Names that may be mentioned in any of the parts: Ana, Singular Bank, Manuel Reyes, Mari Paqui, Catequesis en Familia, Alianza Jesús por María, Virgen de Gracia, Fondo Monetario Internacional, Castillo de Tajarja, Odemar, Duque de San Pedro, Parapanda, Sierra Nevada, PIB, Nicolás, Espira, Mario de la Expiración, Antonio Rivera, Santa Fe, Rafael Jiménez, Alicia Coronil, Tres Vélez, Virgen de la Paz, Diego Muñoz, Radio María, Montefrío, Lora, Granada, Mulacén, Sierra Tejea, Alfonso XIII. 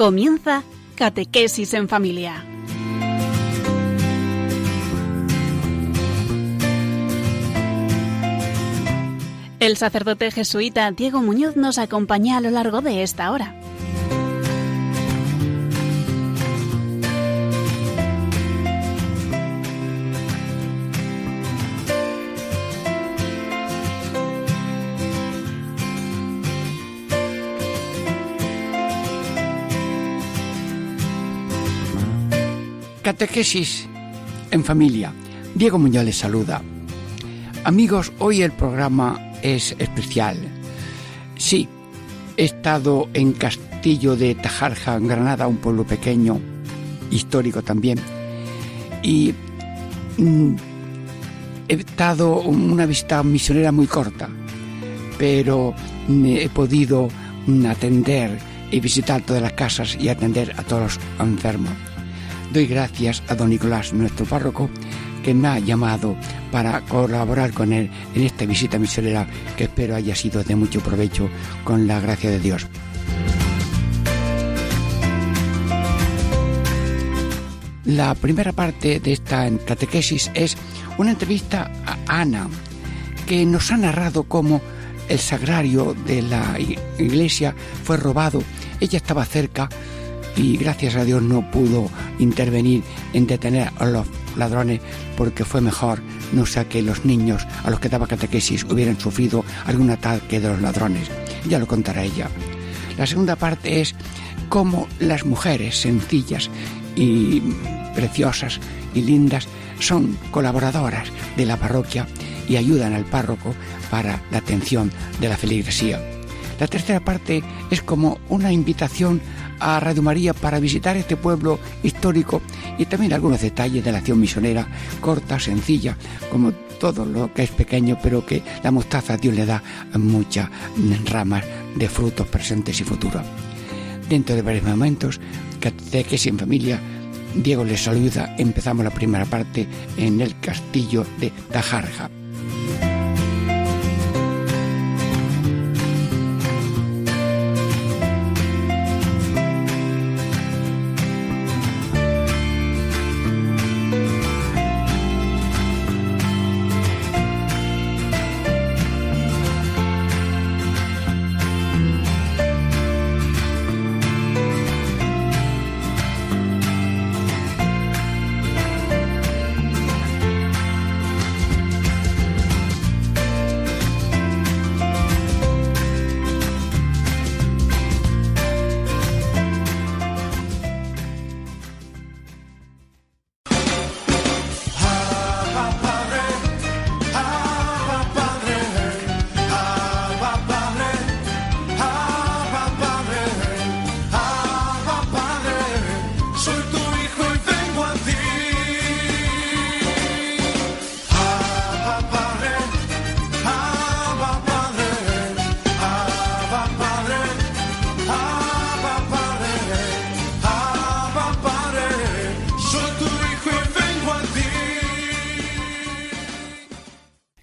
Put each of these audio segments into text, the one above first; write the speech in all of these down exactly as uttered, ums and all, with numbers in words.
Comienza Catequesis en Familia. El sacerdote jesuita Diego Muñoz nos acompaña a lo largo de esta hora. Catequesis en Familia. Diego Muñoz les saluda. Amigos, hoy el programa es especial. Sí, he estado en Castillo de Tajarja, en Granada, un pueblo pequeño, histórico también, y mm, he estado una visita misionera muy corta, pero he podido atender y visitar todas las casas y atender a todos los enfermos. Doy gracias a don Nicolás, nuestro párroco, que me ha llamado para colaborar con él en esta visita misionera, que espero haya sido de mucho provecho, con la gracia de Dios. La primera parte de esta catequesis es una entrevista a Ana, que nos ha narrado cómo el sagrario de la iglesia fue robado. Ella estaba cerca y gracias a Dios no pudo intervenir en detener a los ladrones, porque fue mejor, no sea que los niños a los que daba catequesis hubieran sufrido algún ataque de los ladrones. Ya lo contará ella. La segunda parte es cómo las mujeres sencillas y preciosas y lindas son colaboradoras de la parroquia y ayudan al párroco para la atención de la feligresía. La tercera parte es como una invitación a Radio María para visitar este pueblo histórico y también algunos detalles de la acción misionera, corta, sencilla, como todo lo que es pequeño, pero que la mostaza Dios le da muchas ramas de frutos presentes y futuros. Dentro de varios momentos, Catequesis en Familia, Diego les saluda. Empezamos la primera parte en el Castillo de Tajarja.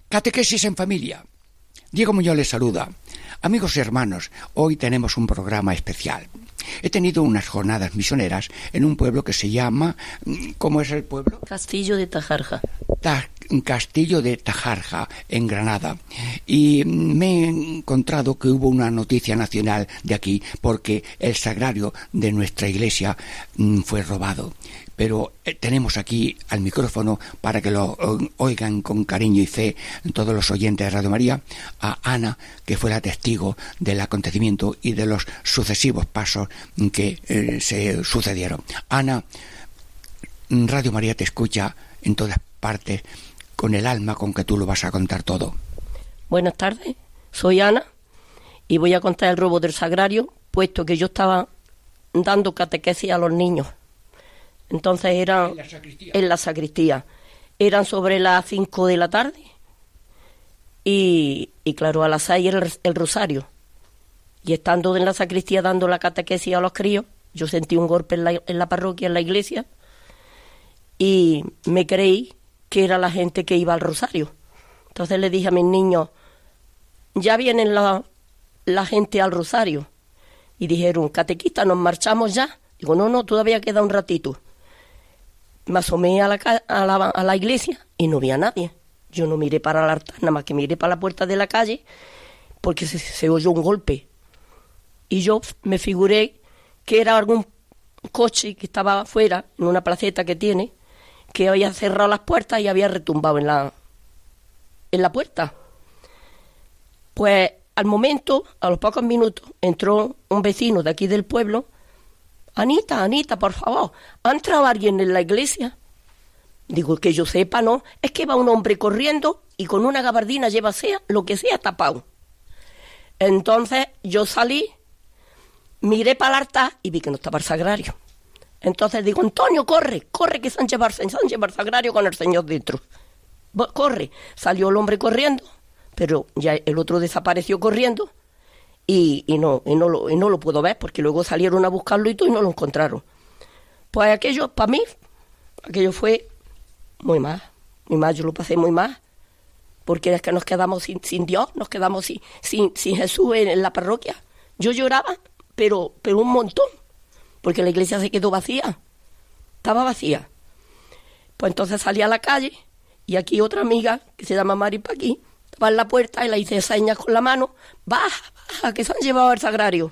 Catequesis en Familia. Diego Muñoz les saluda. Amigos y hermanos, hoy tenemos un programa especial. He tenido unas jornadas misioneras en un pueblo que se llama... ¿Cómo es el pueblo? Castillo de Tajarja. Ta- Castillo de Tajarja, en Granada. Y me he encontrado que hubo una noticia nacional de aquí, porque el sagrario de nuestra iglesia fue robado. Pero tenemos aquí al micrófono, para que lo oigan con cariño y fe todos los oyentes de Radio María, a Ana, que fue la testigo del acontecimiento y de los sucesivos pasos que eh, se sucedieron. Ana, Radio María te escucha en todas partes, con el alma con que tú lo vas a contar todo. Buenas tardes, soy Ana y voy a contar el robo del sagrario, puesto que yo estaba dando catequesis a los niños. Entonces eran en la sacristía. En la sacristía. Eran sobre las cinco de la tarde y, y claro, a las seis era el, el rosario. Y estando en la sacristía dando la catequesis a los críos, yo sentí un golpe en la, en la parroquia, en la iglesia, y me creí que era la gente que iba al rosario. Entonces le dije a mis niños, ya vienen la, la gente al rosario. y dijeron, catequista, nos marchamos ya. Digo, no, no, todavía queda un ratito. Me asomé a la, a la, a la iglesia y no vi a nadie. Yo no miré para el altar, nada más que miré para la puerta de la calle, porque se, se oyó un golpe. Y yo me figuré que era algún coche que estaba afuera, en una placeta que tiene, que había cerrado las puertas y había retumbado en la, en la puerta. Pues al momento, a los pocos minutos, entró un vecino de aquí del pueblo. Anita, Anita, por favor, ¿ha entrado alguien en la iglesia? Digo, que yo sepa, no. Es que va un hombre corriendo y con una gabardina lleva sea lo que sea tapado. Entonces yo salí, miré para el altar y vi que no estaba el sagrario. Entonces digo, Antonio, corre, corre, que se han llevado, se han llevado el sagrario con el Señor dentro. Corre. Salió el hombre corriendo, pero ya el otro desapareció corriendo y, y, no, y, no, lo, y no lo puedo ver porque luego salieron a buscarlo y todo y no lo encontraron. Pues aquello, para mí, aquello fue... Muy mal, muy mal, yo lo pasé muy mal, porque es que nos quedamos sin, sin Dios, nos quedamos sin, sin, sin Jesús en, en la parroquia. Yo lloraba, pero, pero un montón, porque la iglesia se quedó vacía, estaba vacía. Pues entonces salí a la calle y aquí otra amiga, que se llama Mari Paqui, estaba en la puerta y le hice señas con la mano, baja, baja, que se han llevado al sagrario,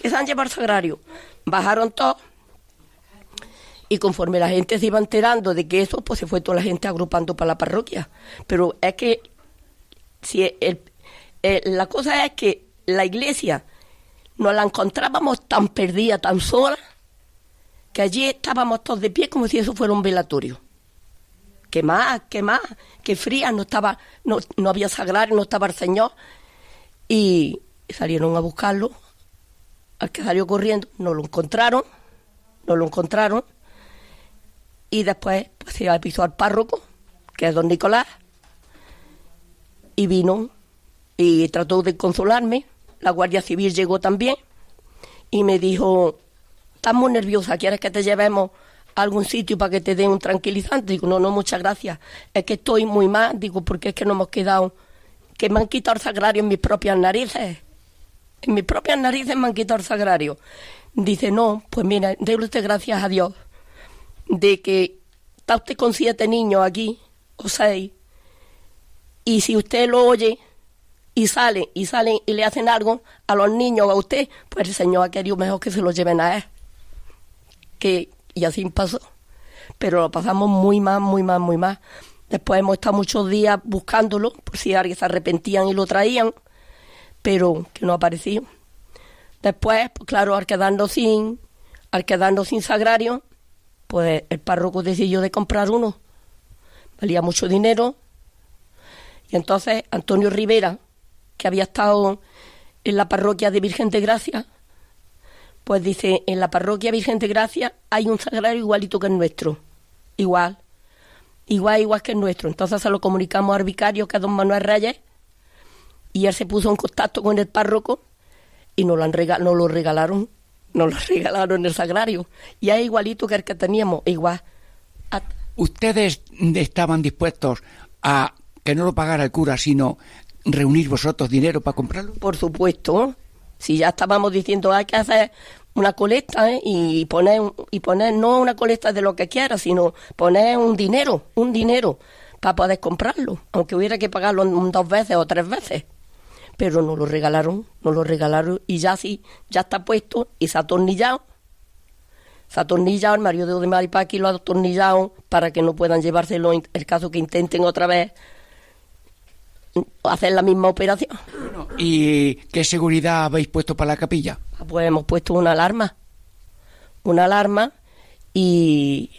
que se han llevado al sagrario. Bajaron todos. Y conforme la gente se iba enterando de que eso, pues se fue toda la gente agrupando para la parroquia. Pero es que si el, el, el, la cosa es que la iglesia nos la encontrábamos tan perdida, tan sola, que allí estábamos todos de pie como si eso fuera un velatorio. ¿Qué más? ¿Qué más? ¿Qué fría? No estaba, no, no había sagrario, no estaba el Señor. Y salieron a buscarlo, al que salió corriendo, no lo encontraron, no lo encontraron. Y después pues, se avisó al párroco, que es don Nicolás, y vino y trató de consolarme. La Guardia Civil llegó también y me dijo, estás muy nerviosa, ¿quieres que te llevemos a algún sitio para que te den un tranquilizante? Digo, no, no, muchas gracias, es que estoy muy mal, digo, porque es que no hemos quedado, que me han quitado el sagrario en mis propias narices, en mis propias narices me han quitado el sagrario. Dice, no, pues mira, déle usted gracias a Dios de que está usted con siete niños aquí, o seis, y si usted lo oye y sale, y salen y le hacen algo a los niños, a usted, pues el Señor ha querido mejor que se lo lleven a él. Que, y así pasó. Pero lo pasamos muy mal, muy mal, muy mal. Después hemos estado muchos días buscándolo, por si alguien se arrepentían y lo traían, pero que no apareció. Después, pues claro, al quedarnos sin, al quedarnos sin sagrario, pues el párroco decidió de comprar uno, valía mucho dinero, y entonces Antonio Rivera, que había estado en la parroquia de Virgen de Gracia, pues dice, en la parroquia Virgen de Gracia hay un sagrario igualito que el nuestro, igual, igual, igual que el nuestro. Entonces se lo comunicamos al vicario, que es don Manuel Reyes, y él se puso en contacto con el párroco y nos lo, han regal- nos lo regalaron. Nos lo regalaron el sagrario. Y es igualito que el que teníamos, igual. A... ¿Ustedes estaban dispuestos a que no lo pagara el cura, sino reunir vosotros dinero para comprarlo? Por supuesto. Si ya estábamos diciendo, hay que hacer una colecta, ¿eh? y poner, y poner no una colecta de lo que quiera, sino poner un dinero, un dinero, para poder comprarlo. Aunque hubiera que pagarlo dos veces o tres veces. Pero nos lo regalaron, nos lo regalaron y ya sí, ya está puesto y se ha atornillado. Se ha atornillado, el marido de Odemar y Paqui lo ha atornillado para que no puedan llevárselo en el caso que intenten otra vez hacer la misma operación. ¿Y qué seguridad habéis puesto para la capilla? Pues hemos puesto una alarma, una alarma y...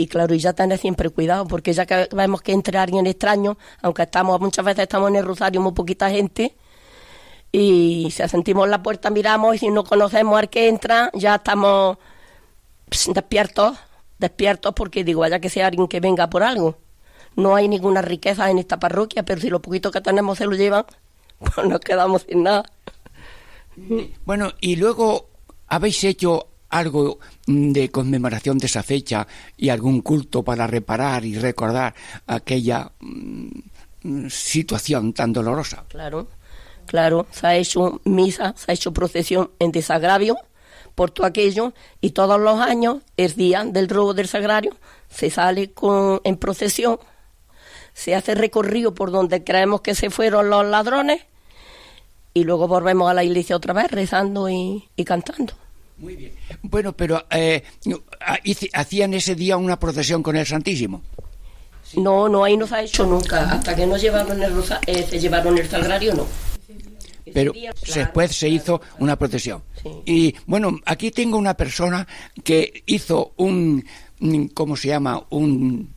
Y claro, y ya tener siempre cuidado, porque ya que vemos que entra alguien extraño, aunque estamos muchas veces estamos en el rosario muy poquita gente, y si sentimos la puerta, miramos, y si no conocemos al que entra, ya estamos pues, despiertos, despiertos, porque digo, vaya que sea alguien que venga por algo. No hay ninguna riqueza en esta parroquia, pero si lo poquito que tenemos se lo llevan, pues nos quedamos sin nada. Bueno, y luego habéis hecho... algo de conmemoración de esa fecha y algún culto para reparar y recordar aquella mmm, situación tan dolorosa. Claro, Claro, se ha hecho misa, se ha hecho procesión en desagravio por todo aquello, y todos los años, el día del robo del sagrario, se sale con, en procesión, se hace recorrido por donde creemos que se fueron los ladrones, y luego volvemos a la iglesia otra vez rezando y, y cantando. Muy bien. Bueno, pero eh, ¿hacían ese día una procesión con el Santísimo? Sí. No, no, ahí no se ha hecho nunca. Hasta que no llevaron el, eh, se llevaron el sagrario, no. Pero después se hizo una procesión. Sí. Y bueno, aquí tengo una persona que hizo un, ¿cómo se llama? Un...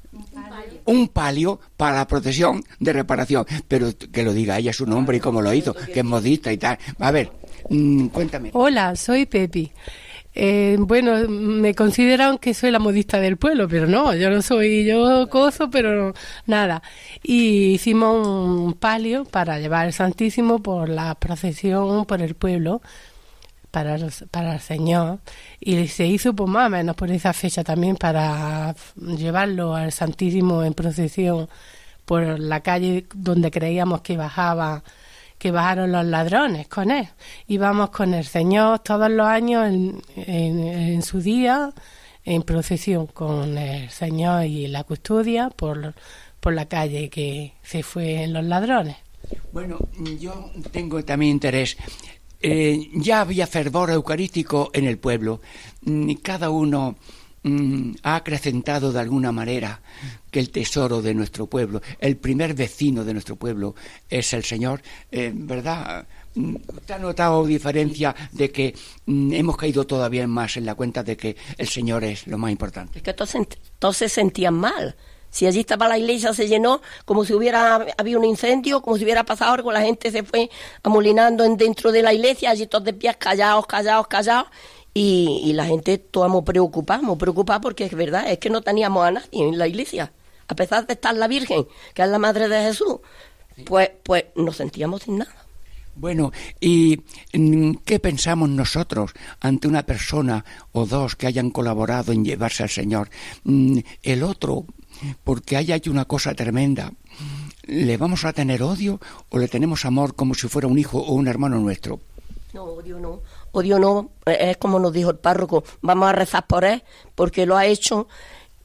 un palio para la procesión de reparación, pero que lo diga ella su nombre y cómo lo hizo, que es modista y tal. A ver, mmm, cuéntame. Hola, soy Pepi. Eh, bueno, me consideran que soy la modista del pueblo, pero no, yo no soy, yo coso, pero nada. Y hicimos un palio para llevar el Santísimo por la procesión, por el pueblo, para, para el Señor, y se hizo por más o menos por esa fecha también, para llevarlo al Santísimo en procesión por la calle donde creíamos que bajaba, que bajaron los ladrones con él. Íbamos con el Señor todos los años en, en, en su día en procesión con el Señor y la custodia por, por la calle que se fue en los ladrones. Bueno, yo tengo también interés. Eh, ya había fervor eucarístico en el pueblo. Cada uno mm, ha acrecentado de alguna manera que el tesoro de nuestro pueblo, el primer vecino de nuestro pueblo, es el Señor, eh, ¿verdad? ¿Usted ha notado diferencia de que mm, hemos caído todavía más en la cuenta de que el Señor es lo más importante? Es que todos, todos se sentían mal. Si allí estaba la iglesia, se llenó como si hubiera habido un incendio, como si hubiera pasado algo, la gente se fue amolinando en dentro de la iglesia, allí todos de pies, callados, callados, callados, y, y la gente toda muy preocupada, muy preocupada, porque es verdad, es que no teníamos a nadie en la iglesia, a pesar de estar la Virgen, que es la Madre de Jesús, pues, pues nos sentíamos sin nada. Bueno, ¿y qué pensamos nosotros ante una persona o dos que hayan colaborado en llevarse al Señor? El otro, porque haya hecho una cosa tremenda, ¿le vamos a tener odio o le tenemos amor como si fuera un hijo o un hermano nuestro? No, odio no, odio no, es como nos dijo el párroco, vamos a rezar por él, porque lo ha hecho,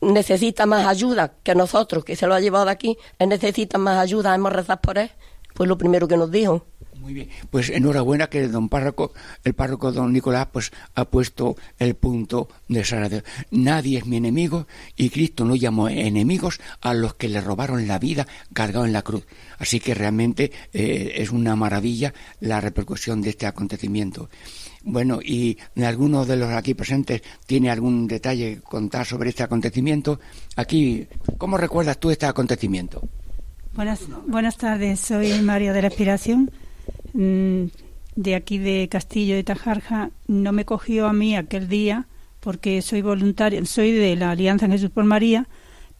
necesita más ayuda que nosotros, que se lo ha llevado de aquí, él necesita más ayuda, hemos rezado por él, pues lo primero que nos dijo. Muy bien, pues enhorabuena que don párroco, el párroco don Nicolás, pues ha puesto el punto de Sara. Nadie es mi enemigo y Cristo no llamó enemigos a los que le robaron la vida cargado en la cruz. Así que realmente eh, es una maravilla la repercusión de este acontecimiento. Bueno, y alguno de los aquí presentes tiene algún detalle que contar sobre este acontecimiento. Aquí, ¿cómo recuerdas tú este acontecimiento? Buenas, buenas tardes, soy Mario de la Expiración, de aquí de Castillo de Tajarja. No me cogió a mí aquel día porque soy voluntaria, soy de la Alianza Jesús por María,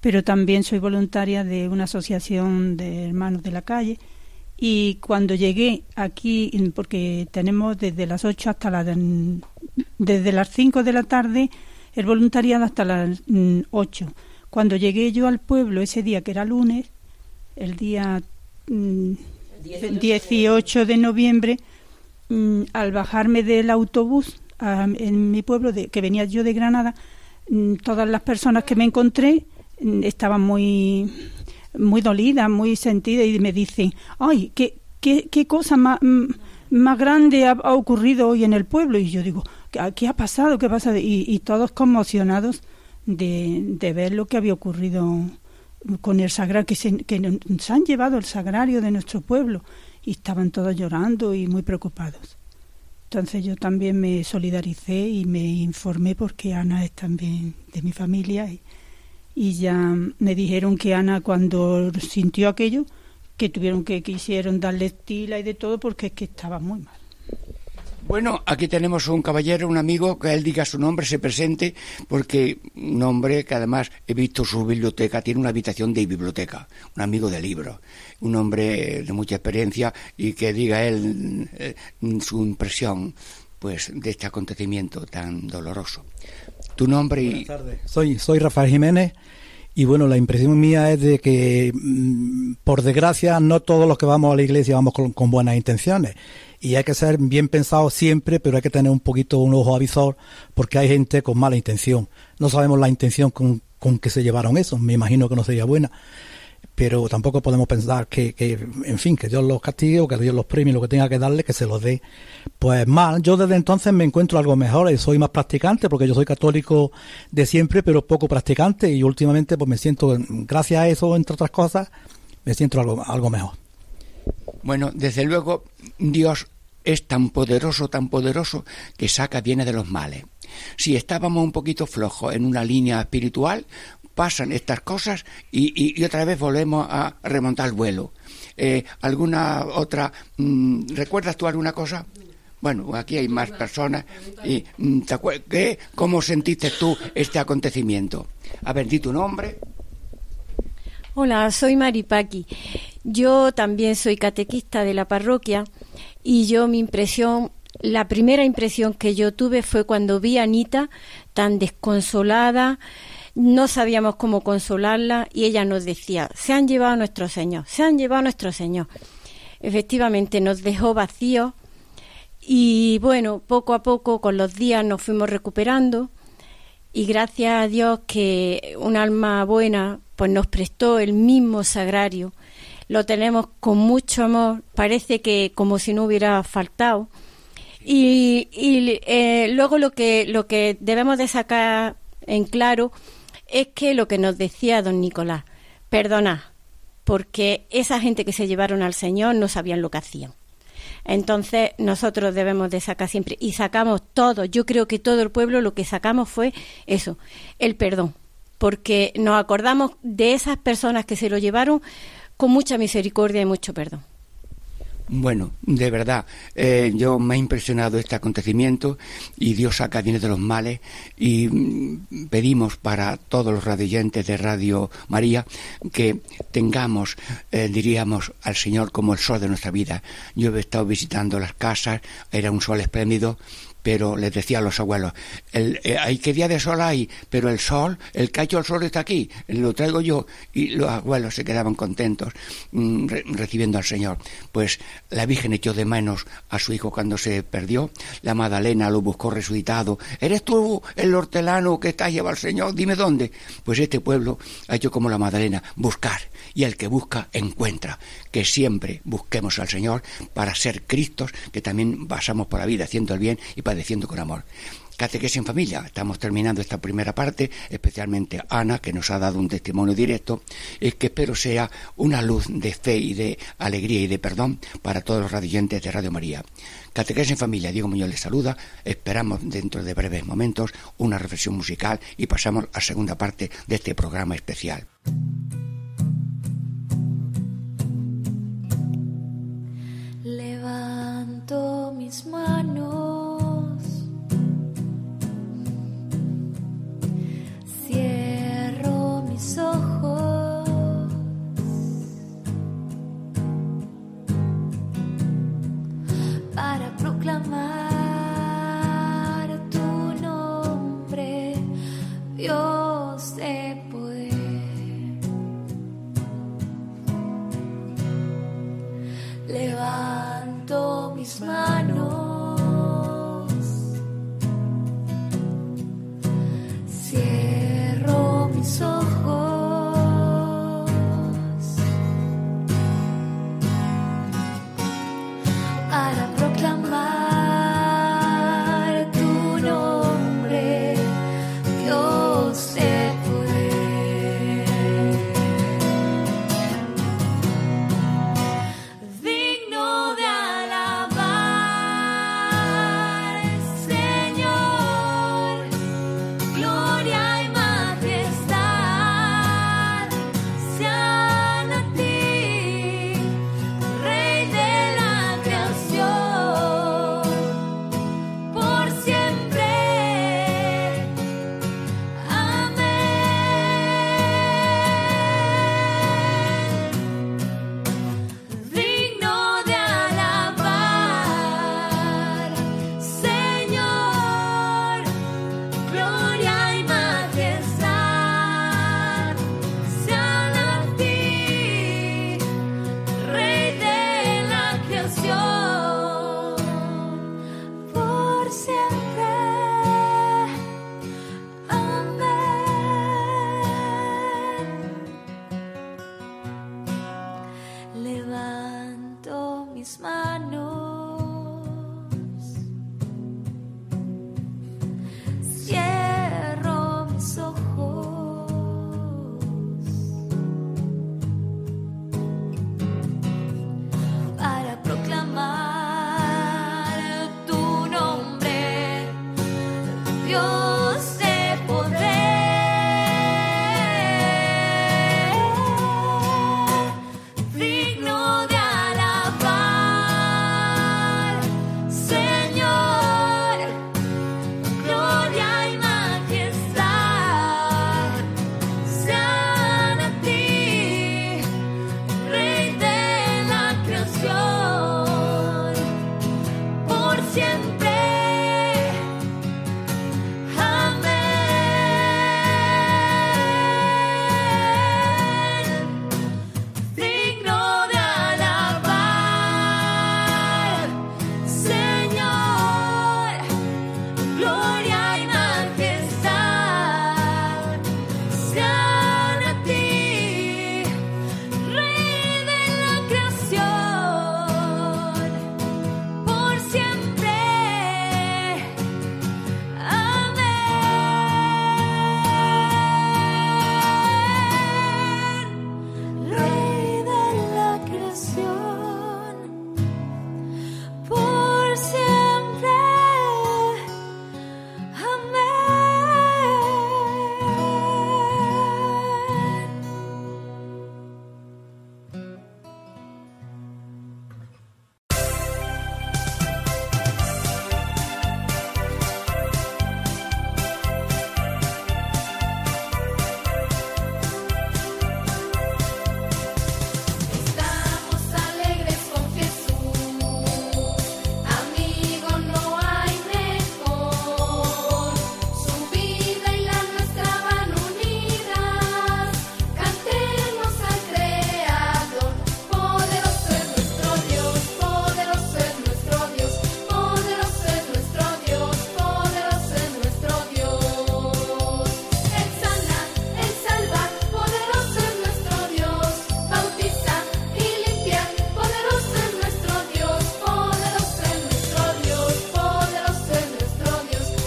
pero también soy voluntaria de una asociación de hermanos de la calle, y cuando llegué aquí, porque tenemos desde las ocho hasta las desde las cinco de la tarde el voluntariado hasta las ocho, cuando llegué yo al pueblo ese día, que era lunes, el día dieciocho de noviembre, mmm, al bajarme del autobús a, en mi pueblo, de, que venía yo de Granada, mmm, todas las personas que me encontré mmm, estaban muy muy dolidas, muy sentidas, y me dicen, ay, qué, qué, qué cosa más, mmm, más grande ha, ha ocurrido hoy en el pueblo. Y yo digo, ¿qué, qué ha pasado? ¿Qué ha pasado? Y, y todos conmocionados de, de ver lo que había ocurrido con el sagrario, que se, que se han llevado el sagrario de nuestro pueblo, y estaban todos llorando y muy preocupados. Entonces yo también me solidaricé y me informé, porque Ana es también de mi familia, y, y ya me dijeron que Ana, cuando sintió aquello, que tuvieron que quisieron darle tila y de todo, porque es que estaba muy mal. Bueno, aquí tenemos un caballero, un amigo, que él diga su nombre, se presente, porque un hombre que además he visto su biblioteca, tiene una habitación de biblioteca, un amigo de libros, un hombre de mucha experiencia, y que diga él eh, su impresión, pues, de este acontecimiento tan doloroso. Tu nombre y... Buenas tardes, soy, soy Rafael Jiménez, Y bueno, la impresión mía es de que, por desgracia, no todos los que vamos a la iglesia vamos con, con buenas intenciones. Y hay que ser bien pensado siempre, pero hay que tener un poquito un ojo avisor, porque hay gente con mala intención. No sabemos la intención con, con que se llevaron eso, me imagino que no sería buena. Pero tampoco podemos pensar que, que, en fin, que Dios los castigue o que Dios los premie, lo que tenga que darle, que se los dé. Pues mal, yo desde entonces me encuentro algo mejor y soy más practicante, porque yo soy católico de siempre, pero poco practicante, y últimamente pues me siento, gracias a eso, entre otras cosas, me siento algo, algo mejor. Bueno, desde luego, Dios es tan poderoso, tan poderoso, que saca bienes de los males. Si estábamos un poquito flojos en una línea espiritual, pasan estas cosas y, y, y otra vez volvemos a remontar el vuelo. Eh, ¿Alguna otra? Mm, ¿Recuerdas tú alguna cosa? Bueno, aquí hay más personas. Y, mm, ¿te acuer- qué? ¿Cómo sentiste tú este acontecimiento? A ver, di tu nombre. Hola, soy Mari Paqui. Yo también soy catequista de la parroquia y yo mi impresión... La primera impresión que yo tuve fue cuando vi a Anita tan desconsolada. No sabíamos cómo consolarla y ella nos decía, se han llevado a nuestro Señor, se han llevado a nuestro Señor. Efectivamente nos dejó vacíos y bueno, poco a poco con los días nos fuimos recuperando y gracias a Dios que un alma buena pues nos prestó el mismo sagrario. Lo tenemos con mucho amor, parece que como si no hubiera faltado. Y, y eh, luego lo que, lo que debemos de sacar en claro es que lo que nos decía don Nicolás, perdonad, porque esa gente que se llevaron al Señor no sabían lo que hacían. Entonces nosotros debemos de sacar siempre, y sacamos todo, yo creo que todo el pueblo lo que sacamos fue eso, el perdón, porque nos acordamos de esas personas que se lo llevaron con mucha misericordia y mucho perdón. Bueno, de verdad, eh, yo me ha impresionado este acontecimiento y Dios saca bienes de los males y mm, pedimos para todos los radioyentes de Radio María que tengamos, eh, diríamos, al Señor como el sol de nuestra vida. Yo he estado visitando las casas, era un sol espléndido, pero les decía a los abuelos, el, eh, hay qué día de sol hay, pero el sol, el cacho del sol está aquí, lo traigo yo, y los abuelos se quedaban contentos mmm, re, recibiendo al Señor. Pues la Virgen echó de menos a su hijo cuando se perdió, la Magdalena lo buscó resucitado, ¿eres tú el hortelano que te has llevado al Señor? Dime dónde. Pues este pueblo ha hecho como la Magdalena, buscar, y el que busca encuentra. Que siempre busquemos al Señor para ser Cristos, que también pasamos por la vida haciendo el bien y para diciendo con amor. Catequesis en Familia, estamos terminando esta primera parte, especialmente Ana, que nos ha dado un testimonio directo, es que espero sea una luz de fe y de alegría y de perdón para todos los radioyentes de Radio María. Catequesis en Familia, Diego Muñoz les saluda, esperamos dentro de breves momentos una reflexión musical y pasamos a la segunda parte de este programa especial. Levanto mis manos ojos, para proclamar tu nombre, Dios de poder. Levanto mis manos, cierro mis ojos. Para proclamar siempre. Amén. Digno de alabar, Señor, gloria y majestad sean a ti, Rey de la creación, por siempre. Amén. Rey de la creación, por siempre. Amén. Estamos alegres con Jesús, amigos no hay mejor. Su vida y la nuestra van unidas, cantemos al Creador. Poderoso es nuestro Dios, poderoso es nuestro Dios, poderoso es nuestro Dios, poderoso es nuestro Dios. Él sana, Él salva, poderoso es nuestro Dios, bautiza y limpia, poderoso es nuestro Dios, poderoso es nuestro Dios, poderoso es nuestro Dios, poderoso es nuestro Dios,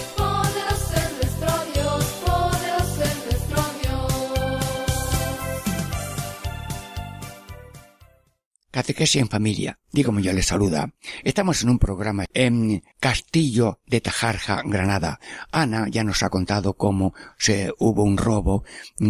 poderoso es nuestro Dios. Catequesis en Familia. Diego Muñoz les saluda. Estamos en un programa en Castillo de Tajarja, Granada. Ana ya nos ha contado cómo se hubo un robo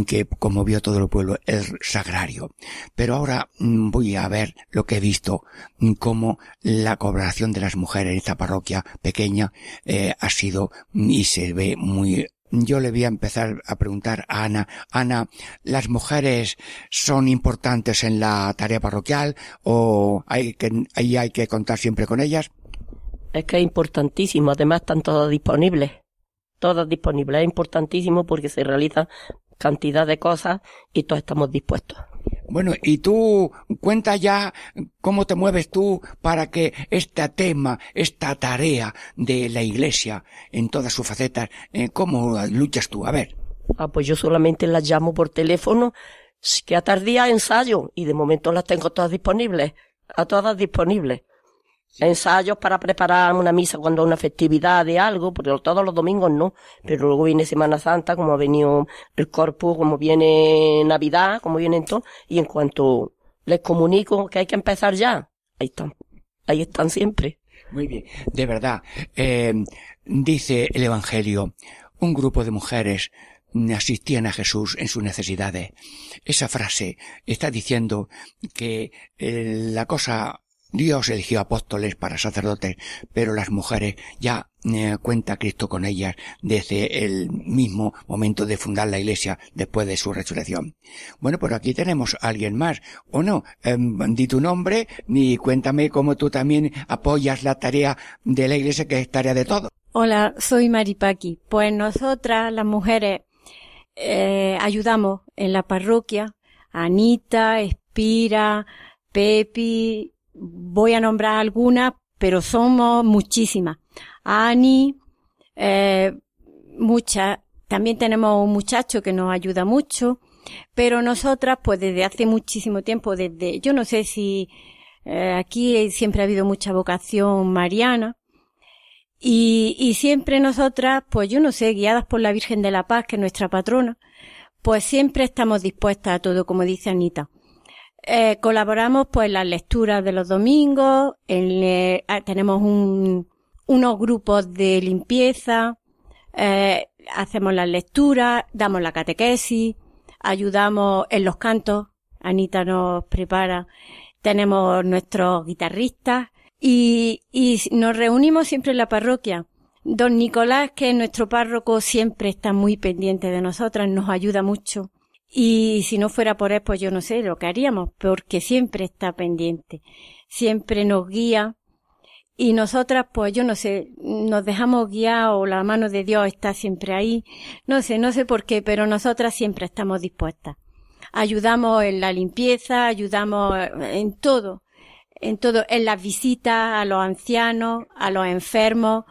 que conmovió todo el pueblo, el sagrario. Pero ahora mm, voy a ver lo que he visto, mm, cómo la colaboración de las mujeres en esta parroquia pequeña eh, ha sido mm, y se ve muy. Yo le voy a empezar a preguntar a Ana. Ana, ¿las mujeres son importantes en la tarea parroquial o hay que, ahí hay que contar siempre con ellas? Es que es importantísimo, además están todas disponibles. Todas disponibles, es importantísimo porque se realizan cantidad de cosas y todos estamos dispuestos. Bueno, y tú cuenta ya cómo te mueves tú para que este tema, esta tarea de la Iglesia en todas sus facetas, eh, ¿cómo luchas tú? A ver. Ah, pues yo solamente las llamo por teléfono, que a tardía ensayo, y de momento las tengo todas disponibles, a todas disponibles. Sí. Ensayos para preparar una misa cuando hay una festividad de algo, porque todos los domingos no, pero luego viene Semana Santa, como ha venido el Corpus, como viene Navidad, como viene todo, y en cuanto les comunico que hay que empezar ya, ahí están, ahí están siempre. Muy bien, de verdad, eh, dice el Evangelio, un grupo de mujeres asistían a Jesús en sus necesidades. Esa frase está diciendo que eh, la cosa... Dios eligió apóstoles para sacerdotes, pero las mujeres ya eh, cuenta Cristo con ellas desde el mismo momento de fundar la Iglesia después de su resurrección. Bueno, pues aquí tenemos a alguien más, ¿o no? Eh, di tu nombre y cuéntame cómo tú también apoyas la tarea de la Iglesia, que es tarea de todos. Hola, soy Mari Paqui. Pues nosotras, las mujeres, eh, ayudamos en la parroquia. Anita, Espira, Pepi... Voy a nombrar algunas, pero somos muchísimas. Ani, eh, muchas. También tenemos un muchacho que nos ayuda mucho, pero nosotras, pues desde hace muchísimo tiempo, desde, yo no sé si eh, aquí siempre ha habido mucha vocación mariana, y, y siempre nosotras, pues yo no sé, guiadas por la Virgen de la Paz, que es nuestra patrona, pues siempre estamos dispuestas a todo, como dice Anita. Eh, colaboramos pues en las lecturas de los domingos, en, eh, tenemos un, unos grupos de limpieza, eh, hacemos las lecturas, damos la catequesis, ayudamos en los cantos, Anita nos prepara, tenemos nuestros guitarristas y, y nos reunimos siempre en la parroquia. Don Nicolás, que es nuestro párroco, siempre está muy pendiente de nosotras, nos ayuda mucho. Y si no fuera por él, pues yo no sé lo que haríamos, porque siempre está pendiente, siempre nos guía Y nosotras, pues yo no sé, nos dejamos guiar o la mano de Dios está siempre ahí. No sé, no sé por qué, pero nosotras siempre estamos dispuestas. Ayudamos en la limpieza, ayudamos en todo, en todo, en las visitas a los ancianos, a los enfermos.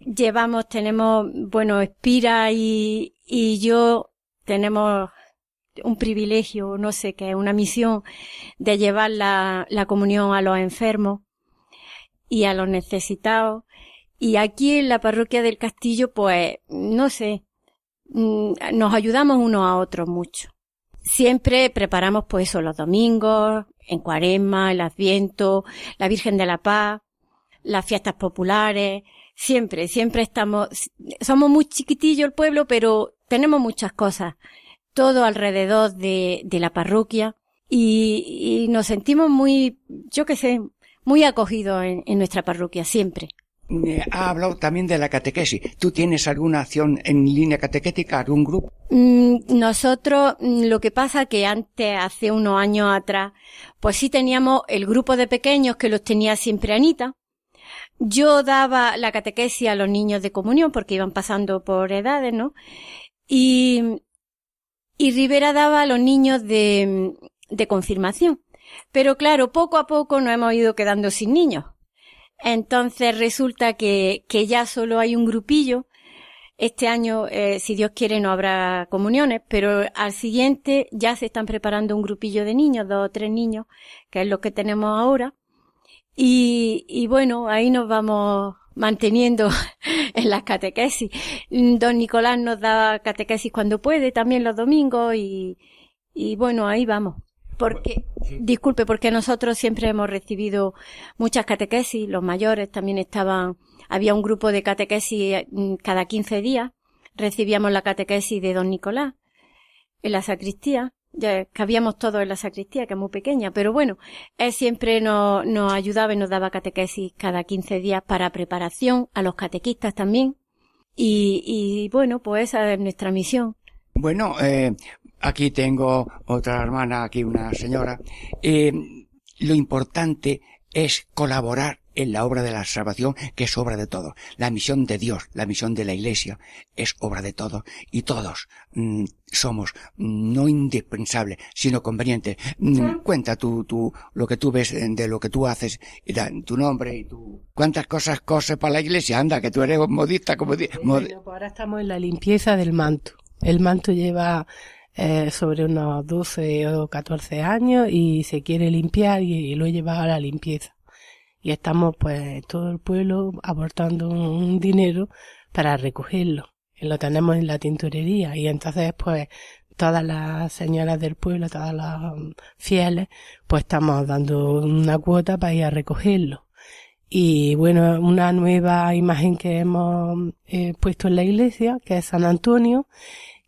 Llevamos, tenemos, bueno, Espira y, y yo tenemos un privilegio, no sé qué, una misión de llevar la, la comunión a los enfermos y a los necesitados. Y aquí en la parroquia del Castillo, pues, no sé, nos ayudamos unos a otros mucho. Siempre preparamos, pues, eso, los domingos, en Cuaresma, el Adviento, la Virgen de la Paz, las fiestas populares. Siempre, siempre estamos, somos muy chiquitillo el pueblo, pero tenemos muchas cosas, todo alrededor de, de la parroquia, y, y nos sentimos muy, yo qué sé, muy acogido en, en nuestra parroquia, siempre. Ha hablado también de la catequesis. ¿Tú tienes alguna acción en línea catequética, algún grupo? Nosotros, lo que pasa que antes, hace unos años atrás, pues sí teníamos el grupo de pequeños que los tenía siempre Anita. Yo daba la catequesis a los niños de comunión porque iban pasando por edades, ¿no? Y, y Rivera daba a los niños de, de confirmación. Pero claro, poco a poco nos hemos ido quedando sin niños. Entonces resulta que, que ya solo hay un grupillo. Este año, eh, si Dios quiere, no habrá comuniones, pero al siguiente ya se están preparando un grupillo de niños, dos o tres niños, que es lo que tenemos ahora. Y, y bueno, ahí nos vamos manteniendo en las catequesis. Don Nicolás nos da catequesis cuando puede, también los domingos, y, y bueno, ahí vamos. Porque, disculpe, porque nosotros siempre hemos recibido muchas catequesis, los mayores también estaban, había un grupo de catequesis cada quince días, recibíamos la catequesis de don Nicolás en la sacristía, ya cabíamos todos en la sacristía, que es muy pequeña, pero bueno, él siempre nos, nos ayudaba y nos daba catequesis cada quince días para preparación, a los catequistas también, y, y bueno, pues esa es nuestra misión. Bueno, eh... aquí tengo otra hermana, aquí una señora. Eh, lo importante es colaborar en la obra de la salvación, que es obra de todos. La misión de Dios, la misión de la Iglesia, es obra de todos. Y todos mmm, somos mmm, no indispensables, sino convenientes. ¿Sí? Cuenta tú, tú lo que tú ves, de lo que tú haces, y da, tu nombre y tu... ¿Cuántas cosas cosas para la Iglesia? Anda, que tú eres modista. Como di... Mod... Bueno, pues ahora estamos en la limpieza del manto. El manto lleva... Eh, sobre unos doce o catorce años y se quiere limpiar y, y lo he llevado a la limpieza, y estamos pues todo el pueblo aportando un, un dinero para recogerlo, y lo tenemos en la tintorería, y entonces pues todas las señoras del pueblo, todas las fieles, pues estamos dando una cuota para ir a recogerlo. Y bueno, una nueva imagen que hemos eh, puesto en la iglesia, que es San Antonio,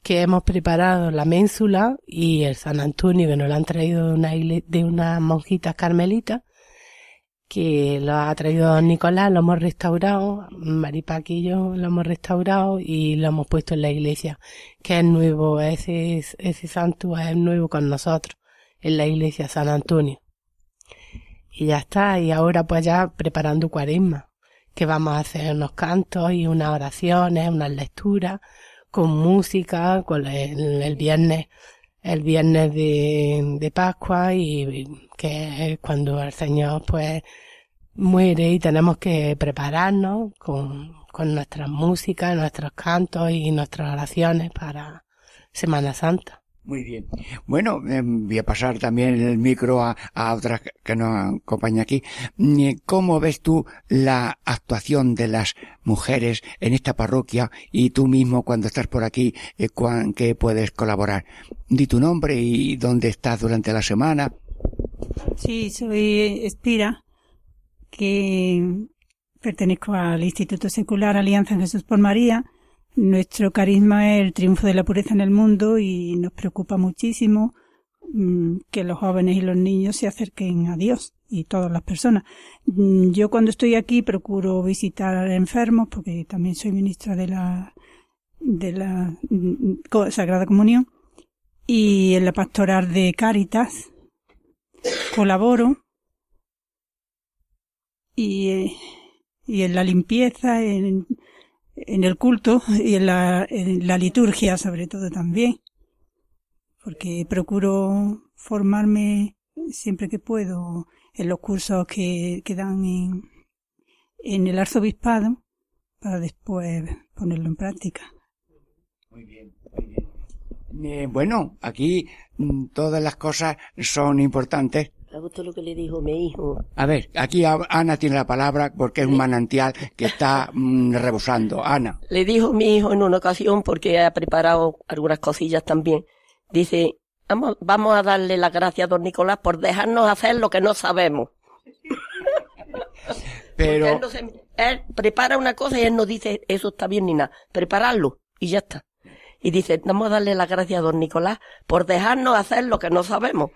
que hemos preparado la ménsula y el San Antonio, que nos lo han traído de una igle- de unas monjitas carmelitas, que lo ha traído don Nicolás, lo hemos restaurado, Mari Paqui y yo lo hemos restaurado y lo hemos puesto en la iglesia, que es nuevo, ese, ese santo es nuevo con nosotros, en la iglesia San Antonio. Y ya está, y ahora pues ya preparando Cuaresma, que vamos a hacer unos cantos y unas oraciones, unas lecturas, con música, con el, el viernes, el viernes de, de Pascua, y que es cuando el Señor pues muere, y tenemos que prepararnos con, con nuestras músicas, nuestros cantos y nuestras oraciones para Semana Santa. Muy bien. Bueno, eh, voy a pasar también el micro a, a otras que nos acompañan aquí. ¿Cómo ves tú la actuación de las mujeres en esta parroquia, y tú mismo cuando estás por aquí, eh, cuán, que puedes colaborar? Di tu nombre y dónde estás durante la semana. Sí, soy Espira, que pertenezco al Instituto Secular Alianza Jesús por María. Nuestro carisma es el triunfo de la pureza en el mundo, y nos preocupa muchísimo mmm, que los jóvenes y los niños se acerquen a Dios, y todas las personas. Yo cuando estoy aquí procuro visitar enfermos, porque también soy ministra de la de la Sagrada Comunión, y en la pastoral de Cáritas colaboro, y eh, y en la limpieza, en, en el culto y en la, en la liturgia sobre todo también, porque procuro formarme siempre que puedo en los cursos que, que dan en, en el arzobispado para después ponerlo en práctica. Muy bien, muy bien. Eh, bueno, aquí todas las cosas son importantes. Me gustó lo que le dijo mi hijo. A ver, aquí Ana tiene la palabra porque es un manantial que está mm, rebosando. Ana. Le dijo mi hijo en una ocasión, porque ha preparado algunas cosillas también. Dice, vamos, vamos a darle las gracias a don Nicolás por dejarnos hacer lo que no sabemos. Pero él, no se, él prepara una cosa y él no dice, eso está bien ni nada. Prepararlo y ya está. Y dice, vamos a darle las gracias a don Nicolás por dejarnos hacer lo que no sabemos.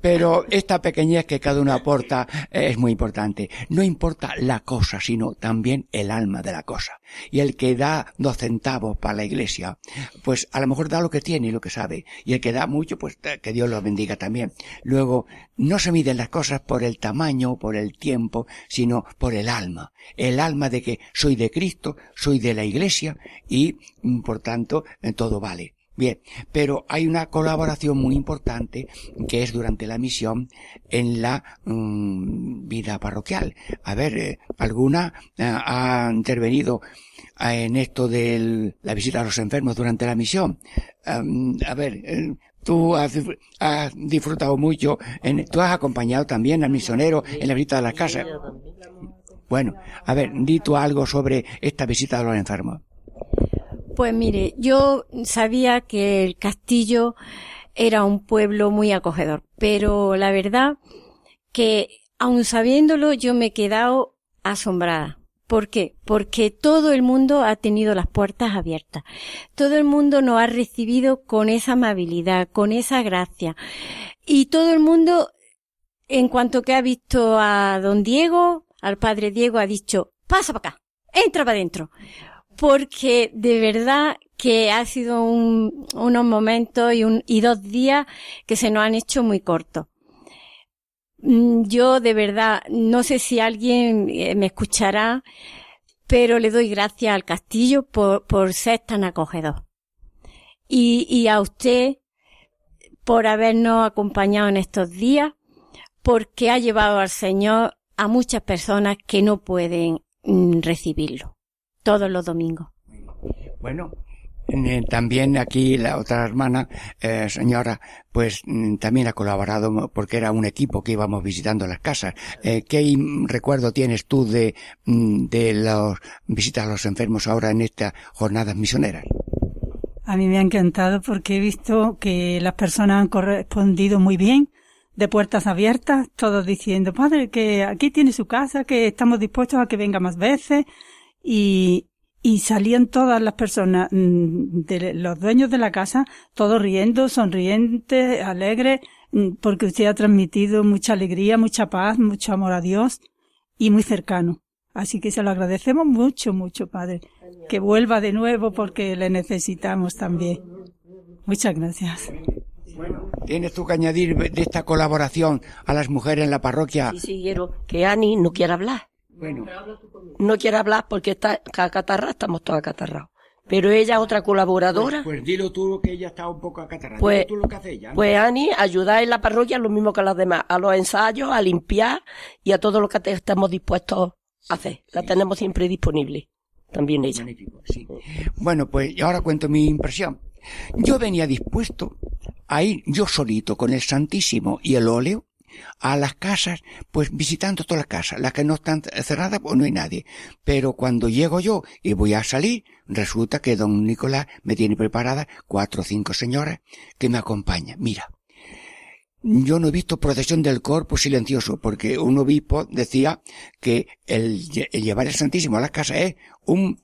Pero esta pequeñez que cada uno aporta es muy importante. No importa la cosa, sino también el alma de la cosa. Y el que da dos centavos para la iglesia, pues a lo mejor da lo que tiene y lo que sabe. Y el que da mucho, pues que Dios lo bendiga también. Luego, no se miden las cosas por el tamaño, por el tiempo, sino por el alma. El alma de que soy de Cristo, soy de la iglesia y, por tanto, todo vale. Bien, pero hay una colaboración muy importante que es durante la misión en la um, vida parroquial. A ver, eh, alguna eh, ha intervenido eh, en esto de la visita a los enfermos durante la misión. Um, a ver, eh, tú has, has disfrutado mucho, en, tú has acompañado también al misionero en la visita de las casas. Bueno, a ver, di tú algo sobre esta visita a los enfermos. Pues mire, yo sabía que el Castillo era un pueblo muy acogedor, pero la verdad que, aun sabiéndolo, yo me he quedado asombrada. ¿Por qué? Porque todo el mundo ha tenido las puertas abiertas. Todo el mundo nos ha recibido con esa amabilidad, con esa gracia. Y todo el mundo, en cuanto que ha visto a don Diego, al padre Diego, ha dicho, pasa para acá, entra para adentro. Porque de verdad que ha sido un, unos momentos y, un, y dos días que se nos han hecho muy cortos. Yo de verdad, no sé si alguien me escuchará, pero le doy gracias al Castillo por, por ser tan acogedor. Y, y a usted por habernos acompañado en estos días, porque ha llevado al Señor a muchas personas que no pueden mm, recibirlo. Todos los domingos. Bueno, eh, también aquí la otra hermana, eh, señora, pues también ha colaborado porque era un equipo que íbamos visitando las casas. Eh, ¿Qué recuerdo tienes tú de, de las visitas a los enfermos ahora en estas jornadas misioneras? A mí me ha encantado porque he visto que las personas han correspondido muy bien, de puertas abiertas, todos diciendo, padre, que aquí tiene su casa, que estamos dispuestos a que venga más veces. Y, y salían todas las personas, de los dueños de la casa, todos riendo, sonrientes, alegres, porque usted ha transmitido mucha alegría, mucha paz, mucho amor a Dios y muy cercano. Así que se lo agradecemos mucho, mucho, padre. Que vuelva de nuevo porque le necesitamos también. Muchas gracias. Bueno, ¿tienes tú que añadir de esta colaboración a las mujeres en la parroquia? Sí, sí, quiero que Ani no quiera hablar. Bueno, no quiero hablar porque está acatarrada, estamos todos acatarrados. Pero ella, otra colaboradora. Pues, pues dilo tú que ella está un poco acatarrada. Pues, tú lo que hace ella, ¿no? Pues Ani, ayudar en la parroquia lo mismo que las demás, a los ensayos, a limpiar y a todo lo que estamos dispuestos a hacer. La tenemos siempre disponible, también ella. Magnífico, sí. Bueno, pues ahora cuento mi impresión. Yo venía dispuesto a ir yo solito con el Santísimo y el óleo a las casas, pues visitando todas las casas, las que no están cerradas, pues no hay nadie. Pero cuando llego yo y voy a salir, resulta que don Nicolás me tiene preparadas cuatro o cinco señoras que me acompañan. Mira, yo no he visto procesión del cuerpo silencioso, porque un obispo decía que el, el llevar el Santísimo a las casas es un,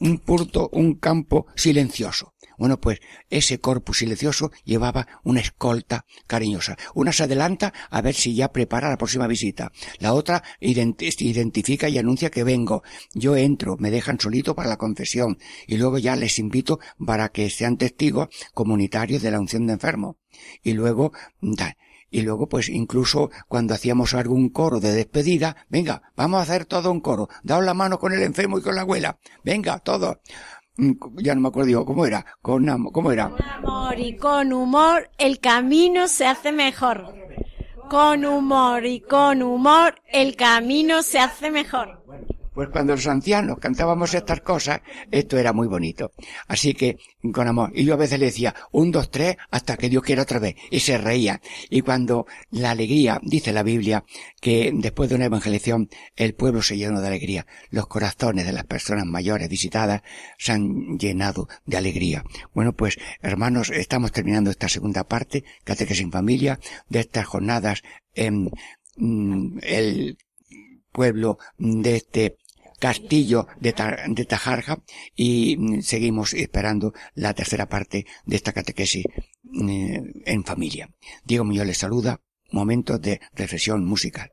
un punto, un campo silencioso. Bueno, pues ese corpus silencioso llevaba una escolta cariñosa. Una se adelanta a ver si ya prepara la próxima visita. La otra identifica y anuncia que vengo. Yo entro, me dejan solito para la confesión y luego ya les invito para que sean testigos comunitarios de la unción de enfermos. Y luego... Y luego, pues, incluso cuando hacíamos algún coro de despedida, venga, vamos a hacer todo un coro, daos la mano con el enfermo y con la abuela, venga, todos. Ya no me acuerdo, ¿cómo era? Con amor, ¿cómo era? Con amor y con humor, el camino se hace mejor. Con humor y con humor, el camino se hace mejor. Pues cuando los ancianos cantábamos estas cosas, esto era muy bonito. Así que, con amor. Y yo a veces le decía, un, dos, tres, hasta que Dios quiera otra vez. Y se reía. Y cuando la alegría, dice la Biblia, que después de una evangelización, el pueblo se llenó de alegría. Los corazones de las personas mayores visitadas se han llenado de alegría. Bueno, pues, hermanos, estamos terminando esta segunda parte, Catequesis en Familia, de estas jornadas en, en el pueblo de este Castillo de, Ta- de Tajarja, y seguimos esperando la tercera parte de esta catequesis eh, en familia. Diego Muñoz les saluda. Momentos de reflexión musical.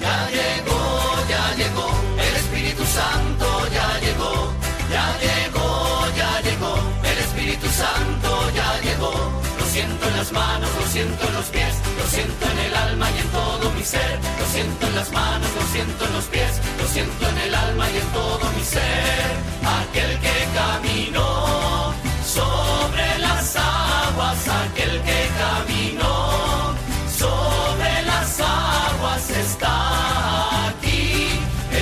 Ya llegó, ya llegó, el Espíritu Santo ya llegó. Ya llegó, ya llegó, el Espíritu Santo ya llegó. Lo siento en las manos, lo siento en los pies, lo siento en el alma y en todo mi ser. Lo siento en las manos, lo siento en los pies, lo siento en el alma y en todo mi ser. Aquel que caminó sobre las aguas, aquel que caminó sobre las aguas está aquí,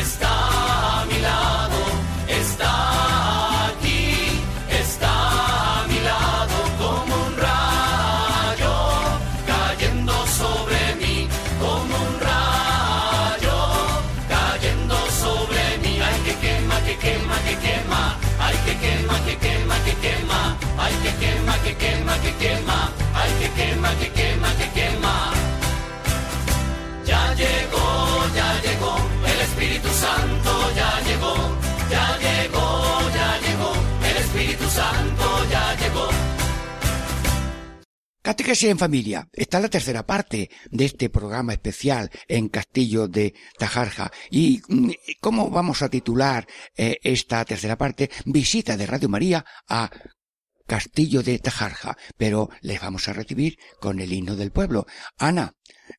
está a mi lado, está aquí, está a mi lado como un ay, que quema, que quema, que quema, ay, que quema, que quema, que quema. Ya llegó, ya llegó, el Espíritu Santo ya llegó. Ya llegó, ya llegó, el Espíritu Santo ya llegó. Catequesis en Familia. Está la tercera parte de este programa especial en Castillo de Tajarja. ¿Y cómo vamos a titular eh, esta tercera parte? Visita de Radio María a Castillo de Tajarja, pero les vamos a recibir con el himno del pueblo. Ana,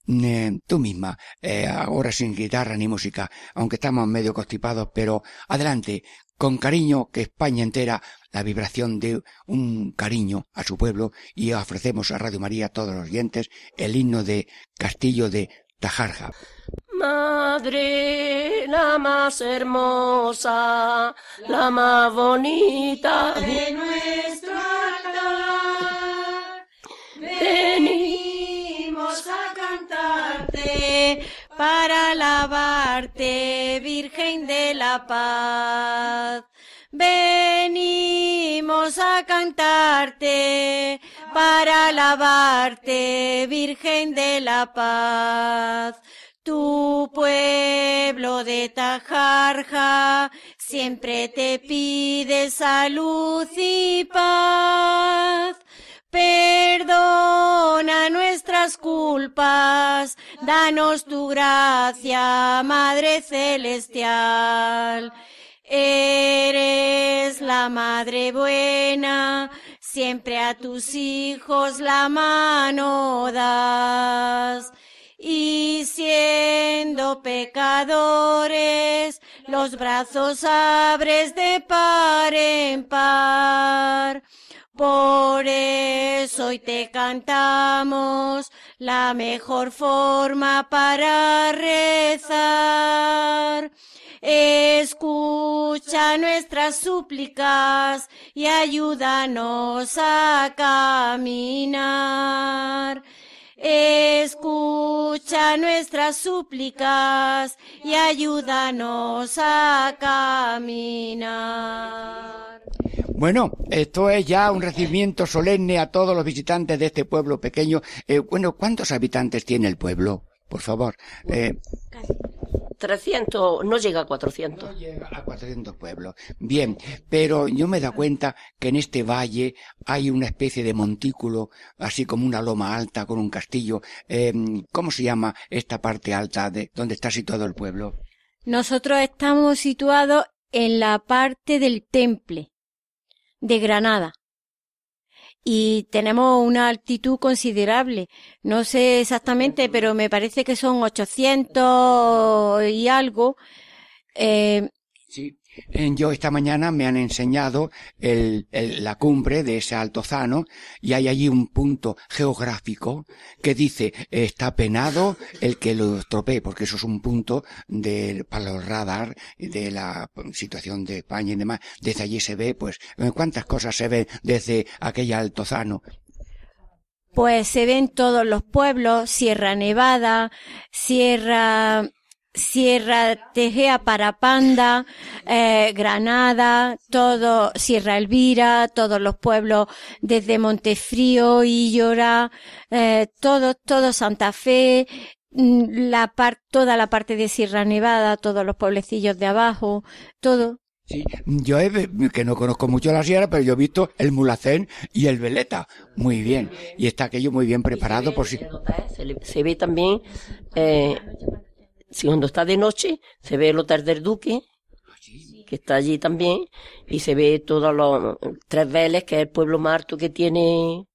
eh, tú misma, eh, ahora sin guitarra ni música, aunque estamos medio constipados, pero adelante, con cariño, que España entera, la vibración de un cariño a su pueblo, y ofrecemos a Radio María, a todos los oyentes, el himno de Castillo de Tajarja. Madre, la más hermosa, la más bonita de nuestro altar, venimos a cantarte para alabarte, Virgen de la Paz. Venimos a cantarte para alabarte, Virgen de la Paz. Tu pueblo de Tajarja siempre te pide salud y paz. Perdona nuestras culpas, danos tu gracia, Madre Celestial. Eres la Madre buena, siempre a tus hijos la mano das. Y siendo pecadores, los brazos abres de par en par. Por eso hoy te cantamos la mejor forma para rezar. Escucha nuestras súplicas y ayúdanos a caminar. Escucha nuestras súplicas y ayúdanos a caminar. Bueno, esto es ya un recibimiento solemne a todos los visitantes de este pueblo pequeño. Eh, bueno, ¿cuántos habitantes tiene el pueblo? Por favor. Eh... trescientos, no llega a cuatrocientos. No llega a cuatrocientos pueblos. Bien, pero yo me da cuenta que en este valle hay una especie de montículo, así como una loma alta con un castillo. Eh, ¿Cómo se llama esta parte alta de donde está situado el pueblo? Nosotros estamos situados en la parte del Temple de Granada. y tenemos una altitud considerable. No sé exactamente, pero me parece que son ochocientos y algo. Eh, sí. Yo esta mañana me han enseñado el, el, la cumbre de ese altozano y hay allí un punto geográfico que dice está penado el que lo estropee, porque eso es un punto de, para los radar de la situación de España y demás. Desde allí se ve, pues, ¿cuántas cosas se ven desde aquel altozano? Pues se ven todos los pueblos, Sierra Nevada, Sierra... Sierra Tejea, Parapanda, eh, Granada, todo, Sierra Elvira, todos los pueblos desde Montefrío y Lora, eh, todo, todo Santa Fe, la par, toda la parte de Sierra Nevada, todos los pueblecillos de abajo, todo. Sí, yo he, que no conozco mucho la sierra, pero yo he visto el Mulacén y el Veleta, muy bien, y está aquello muy bien preparado. Se ve, por si... se, le, se ve también, eh, si cuando está de noche se ve el hotel del Duque, que está allí también, y se ve todos los Tres Vélez, que es el pueblo más alto que tiene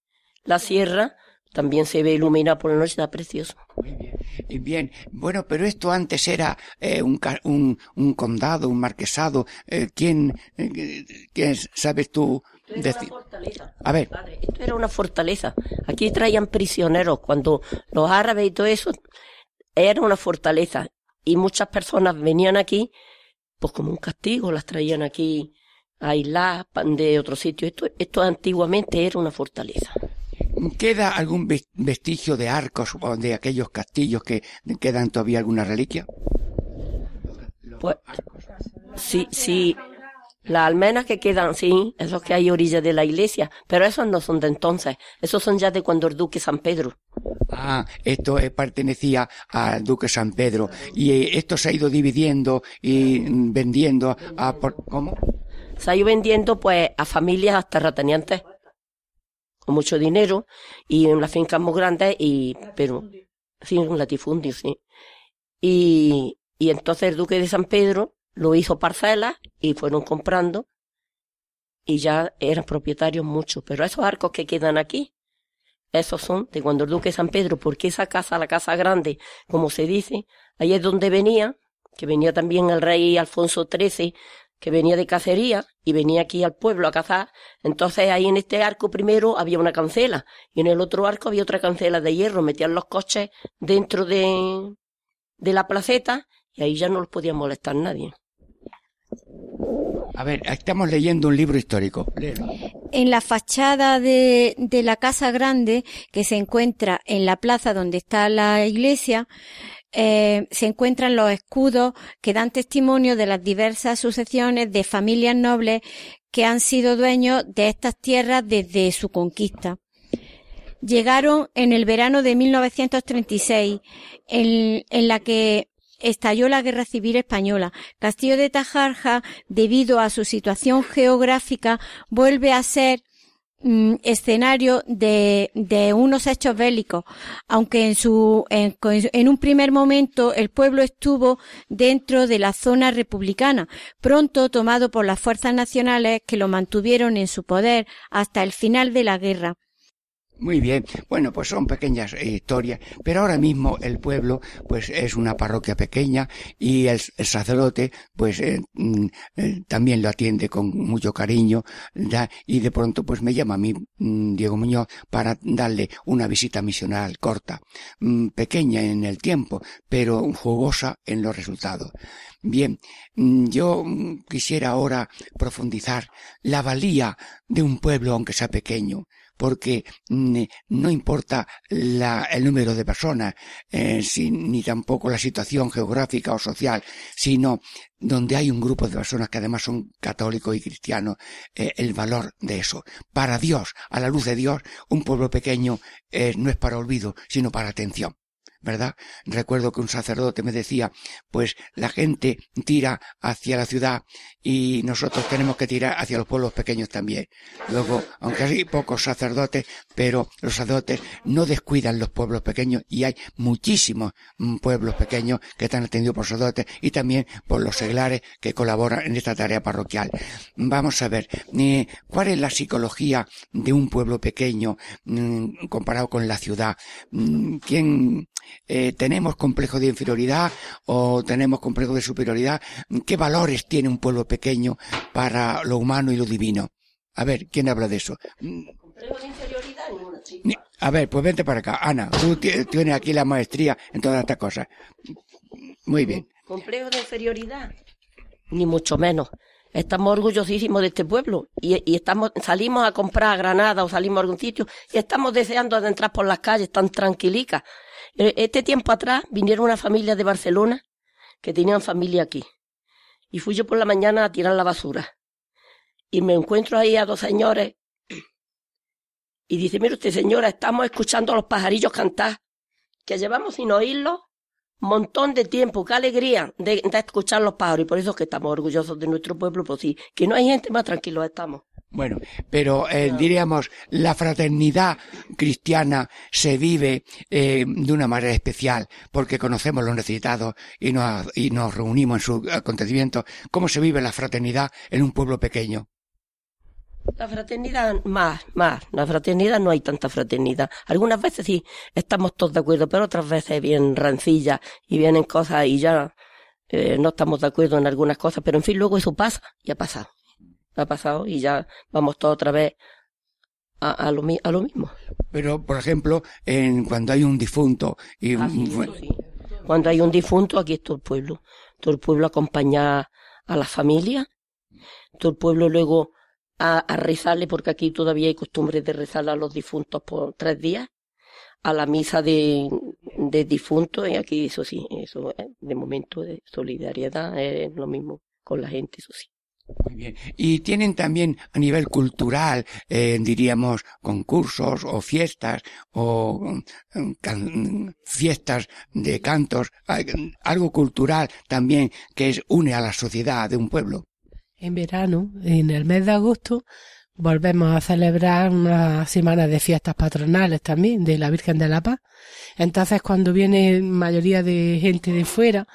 la sierra, también se ve iluminado por la noche, está precioso. Muy bien. Bien, bueno, pero esto antes era eh, un, un un condado, un marquesado. Eh, ¿Quién, eh, quién sabes tú? Esto era una fortaleza. A ver. Padre, esto era una fortaleza. Aquí traían prisioneros cuando los árabes y todo eso. Era una fortaleza y muchas personas venían aquí, pues como un castigo, las traían aquí a aislar de otro sitio. Esto, esto antiguamente era una fortaleza. ¿Queda algún vestigio de arcos o de aquellos castillos que quedan todavía alguna reliquia? Pues sí, sí, las almenas que quedan, sí, esos que hay a orillas de la iglesia, pero esos no son de entonces, esos son ya de cuando el Duque San Pedro. Ah, esto eh, pertenecía al Duque San Pedro y eh, esto se ha ido dividiendo y vendiendo a... Por, ¿cómo? Se ha ido vendiendo pues a familias terratenientes con mucho dinero y en las fincas muy grandes y... pero sí, un latifundio, sí. Y, y entonces el Duque de San Pedro lo hizo parcelas y fueron comprando y ya eran propietarios muchos, pero esos arcos que quedan aquí, esos son de cuando el Duque de San Pedro, porque esa casa, la casa grande, como se dice, ahí es donde venía, que venía también el rey Alfonso trece, que venía de cacería y venía aquí al pueblo a cazar. Entonces ahí en este arco primero había una cancela y en el otro arco había otra cancela de hierro, metían los coches dentro de, de la placeta y ahí ya no los podía molestar nadie. A ver, estamos leyendo un libro histórico. Léelo. En la fachada de, de la Casa Grande, que se encuentra en la plaza donde está la iglesia, eh, se encuentran los escudos que dan testimonio de las diversas sucesiones de familias nobles que han sido dueños de estas tierras desde su conquista. Llegaron en el verano de mil novecientos treinta y seis, en, en la que estalló la Guerra Civil Española. Castillo de Tajarja, debido a su situación geográfica, vuelve a ser mm, escenario de, de unos hechos bélicos, aunque en su, en, en un primer momento el pueblo estuvo dentro de la zona republicana, pronto tomado por las fuerzas nacionales que lo mantuvieron en su poder hasta el final de la guerra. Muy bien, bueno, pues son pequeñas historias, pero ahora mismo el pueblo pues es una parroquia pequeña y el, el sacerdote pues eh, eh, también lo atiende con mucho cariño, ¿verdad? Y de pronto pues me llama a mí Diego Muñoz para darle una visita misional corta, pequeña en el tiempo, pero jugosa en los resultados. Bien, yo quisiera ahora profundizar la valía de un pueblo aunque sea pequeño, porque no importa la, el número de personas, eh, sin, ni tampoco la situación geográfica o social, sino donde hay un grupo de personas que además son católicos y cristianos, eh, el valor de eso. Para Dios, a la luz de Dios, un pueblo pequeño eh, no es para olvido, sino para atención. ¿verdad? Recuerdo que un sacerdote me decía, pues la gente tira hacia la ciudad y nosotros tenemos que tirar hacia los pueblos pequeños también. Luego, aunque hay pocos sacerdotes, pero los sacerdotes no descuidan los pueblos pequeños y hay muchísimos pueblos pequeños que están atendidos por sacerdotes y también por los seglares que colaboran en esta tarea parroquial. Vamos a ver, eh, ¿cuál es la psicología de un pueblo pequeño mm, comparado con la ciudad? ¿Quién... Eh, ¿Tenemos complejo de inferioridad o tenemos complejo de superioridad? ¿Qué valores tiene un pueblo pequeño para lo humano y lo divino? A ver, ¿quién habla de eso? Complejo de inferioridad, ninguna tripa. A ver, pues vente para acá. Ana, tú tienes aquí la maestría en todas estas cosas. Muy bien. Complejo de inferioridad, ni mucho menos. Estamos orgullosísimos de este pueblo y, y estamos salimos a comprar a Granada o salimos a algún sitio y estamos deseando adentrar por las calles tan tranquilicas. Este tiempo atrás vinieron una familia de Barcelona que tenían familia aquí y fui yo por la mañana a tirar la basura y me encuentro ahí a dos señores y dice, mire usted señora, estamos escuchando a los pajarillos cantar, que llevamos sin oírlos un montón de tiempo, qué alegría de, de escuchar los pájaros, y por eso es que estamos orgullosos de nuestro pueblo, pues sí, que no hay gente más tranquila, estamos. Bueno, pero eh, diríamos, la fraternidad cristiana se vive eh, de una manera especial, porque conocemos los necesitados y nos, y nos reunimos en sus acontecimientos. ¿Cómo se vive la fraternidad en un pueblo pequeño? La fraternidad, más, más. La fraternidad, no hay tanta fraternidad. Algunas veces sí, estamos todos de acuerdo, pero otras veces vienen rancillas y vienen cosas y ya eh, no estamos de acuerdo en algunas cosas, pero en fin, luego eso pasa y ha pasado. Ha pasado y ya vamos todos otra vez a, a, lo, a lo mismo. Pero, por ejemplo, en, cuando hay un difunto... y ah, sí, bueno. Sí. Cuando hay un difunto, aquí es todo el pueblo. Todo el pueblo acompaña a la familia. Todo el pueblo luego a, a rezarle, porque aquí todavía hay costumbre de rezarle a los difuntos por tres días. A la misa de, de difuntos, y aquí eso sí, eso de momento de solidaridad es lo mismo con la gente, eso sí. Muy bien. Y tienen también a nivel cultural, eh, diríamos, concursos o fiestas o can, fiestas de cantos, algo cultural también que es, une a la sociedad de un pueblo. En verano, en el mes de agosto, volvemos a celebrar una semana de fiestas patronales también de la Virgen de la Paz. Entonces, cuando viene mayoría de gente de fuera,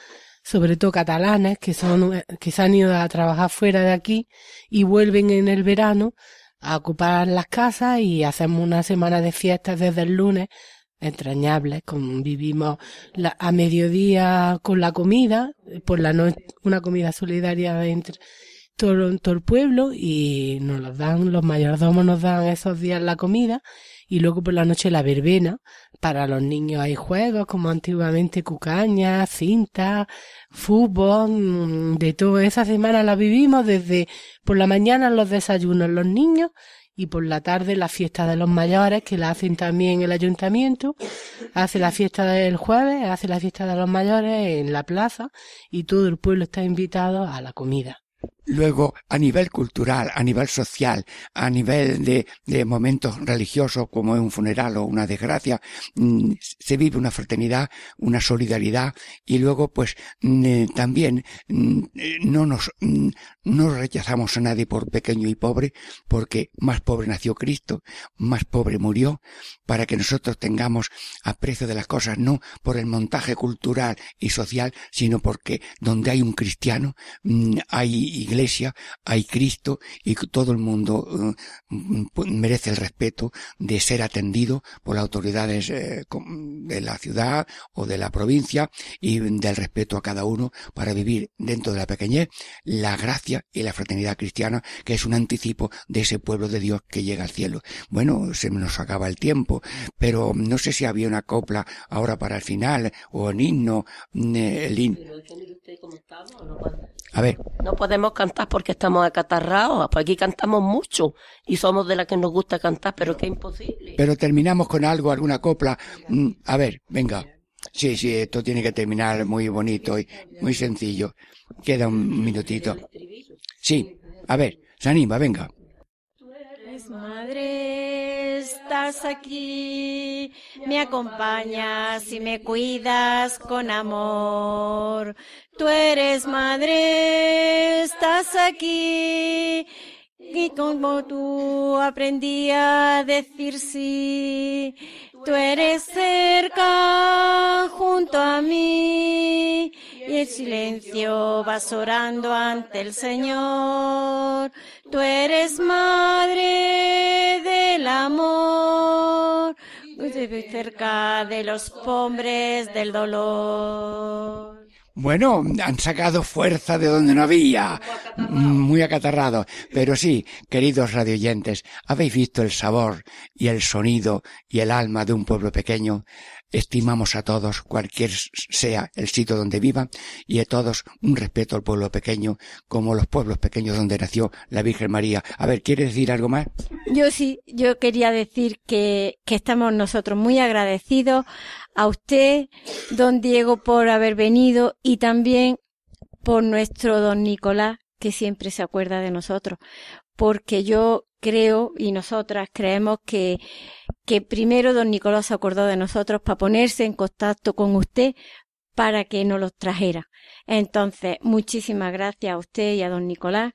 sobre todo catalanes que son que se han ido a trabajar fuera de aquí y vuelven en el verano a ocupar las casas y hacemos una semana de fiestas desde el lunes entrañables, convivimos la, a mediodía con la comida, por la noche una comida solidaria entre todo, todo el pueblo y nos los dan, los mayordomos nos dan esos días la comida y luego por la noche la verbena. Para los niños hay juegos como antiguamente cucañas, cintas, fútbol, de todo. Esa semana la vivimos desde por la mañana los desayunos los niños y por la tarde la fiesta de los mayores que la hacen también el ayuntamiento. Hace la fiesta del jueves, hace la fiesta de los mayores en la plaza y todo el pueblo está invitado a la comida. Luego, a nivel cultural, a nivel social, a nivel de, de momentos religiosos como es un funeral o una desgracia, se vive una fraternidad, una solidaridad y luego pues también no nos, no rechazamos a nadie por pequeño y pobre, porque más pobre nació Cristo, más pobre murió, para que nosotros tengamos aprecio de las cosas, no por el montaje cultural y social, sino porque donde hay un cristiano, hay Iglesia, hay Cristo y todo el mundo eh, merece el respeto de ser atendido por las autoridades eh, de la ciudad o de la provincia y del respeto a cada uno para vivir dentro de la pequeñez la gracia y la fraternidad cristiana, que es un anticipo de ese pueblo de Dios que llega al cielo. Bueno, se nos acaba el tiempo, pero no sé si había una copla ahora para el final o un himno. Eh, el himno. A ver. No podemos cantar porque estamos acatarrados, porque aquí cantamos mucho y somos de las que nos gusta cantar, pero que es imposible. Pero terminamos con algo, alguna copla. Venga. A ver, venga. Sí, sí, esto tiene que terminar muy bonito y muy sencillo. Queda un minutito. Sí, a ver, se anima, venga. Tú eres madre estás aquí, me acompañas y me cuidas con amor. Tú eres madre, estás aquí, y como tú aprendí a decir sí. Tú eres cerca, junto a mí, y en silencio vas orando ante el Señor. Tú eres madre del amor, cerca de los hombres del dolor. Bueno, han sacado fuerza de donde no había, muy acatarrado, pero sí, queridos radioyentes, habéis visto el sabor y el sonido y el alma de un pueblo pequeño. Estimamos a todos, cualquier sea el sitio donde viva, y a todos un respeto al pueblo pequeño, como los pueblos pequeños donde nació la Virgen María. A ver, ¿quieres decir algo más? Yo sí, yo quería decir que, que estamos nosotros muy agradecidos a usted, don Diego, por haber venido, y también por nuestro don Nicolás, que siempre se acuerda de nosotros, porque yo creo, y nosotras creemos que que primero don Nicolás se acordó de nosotros para ponerse en contacto con usted para que nos los trajera. Entonces, muchísimas gracias a usted y a don Nicolás,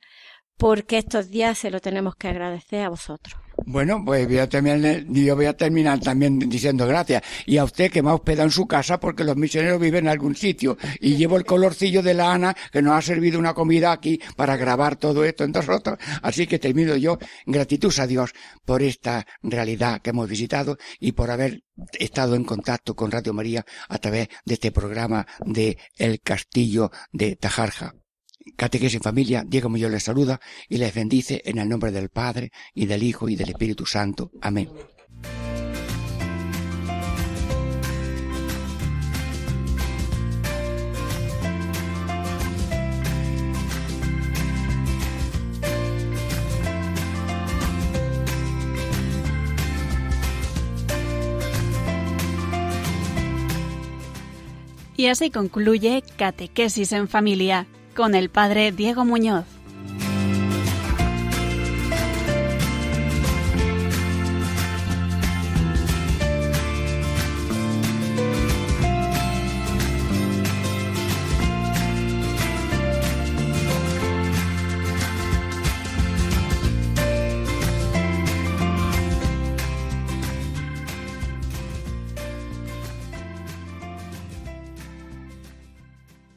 porque estos días se lo tenemos que agradecer a vosotros. Bueno, pues yo, también, yo voy a terminar también diciendo gracias. Y a usted que me ha hospedado en su casa, porque los misioneros viven en algún sitio. Y llevo el colorcillo de la Ana, que nos ha servido una comida aquí para grabar todo esto en nosotros. Así que termino yo. Gratitud a Dios por esta realidad que hemos visitado y por haber estado en contacto con Radio María a través de este programa de El Castillo de Tajarja. Catequesis en Familia, Diego Muñoz les saluda y les bendice en el nombre del Padre, y del Hijo, y del Espíritu Santo. Amén. Y así concluye Catequesis en Familia, con el padre Diego Muñoz.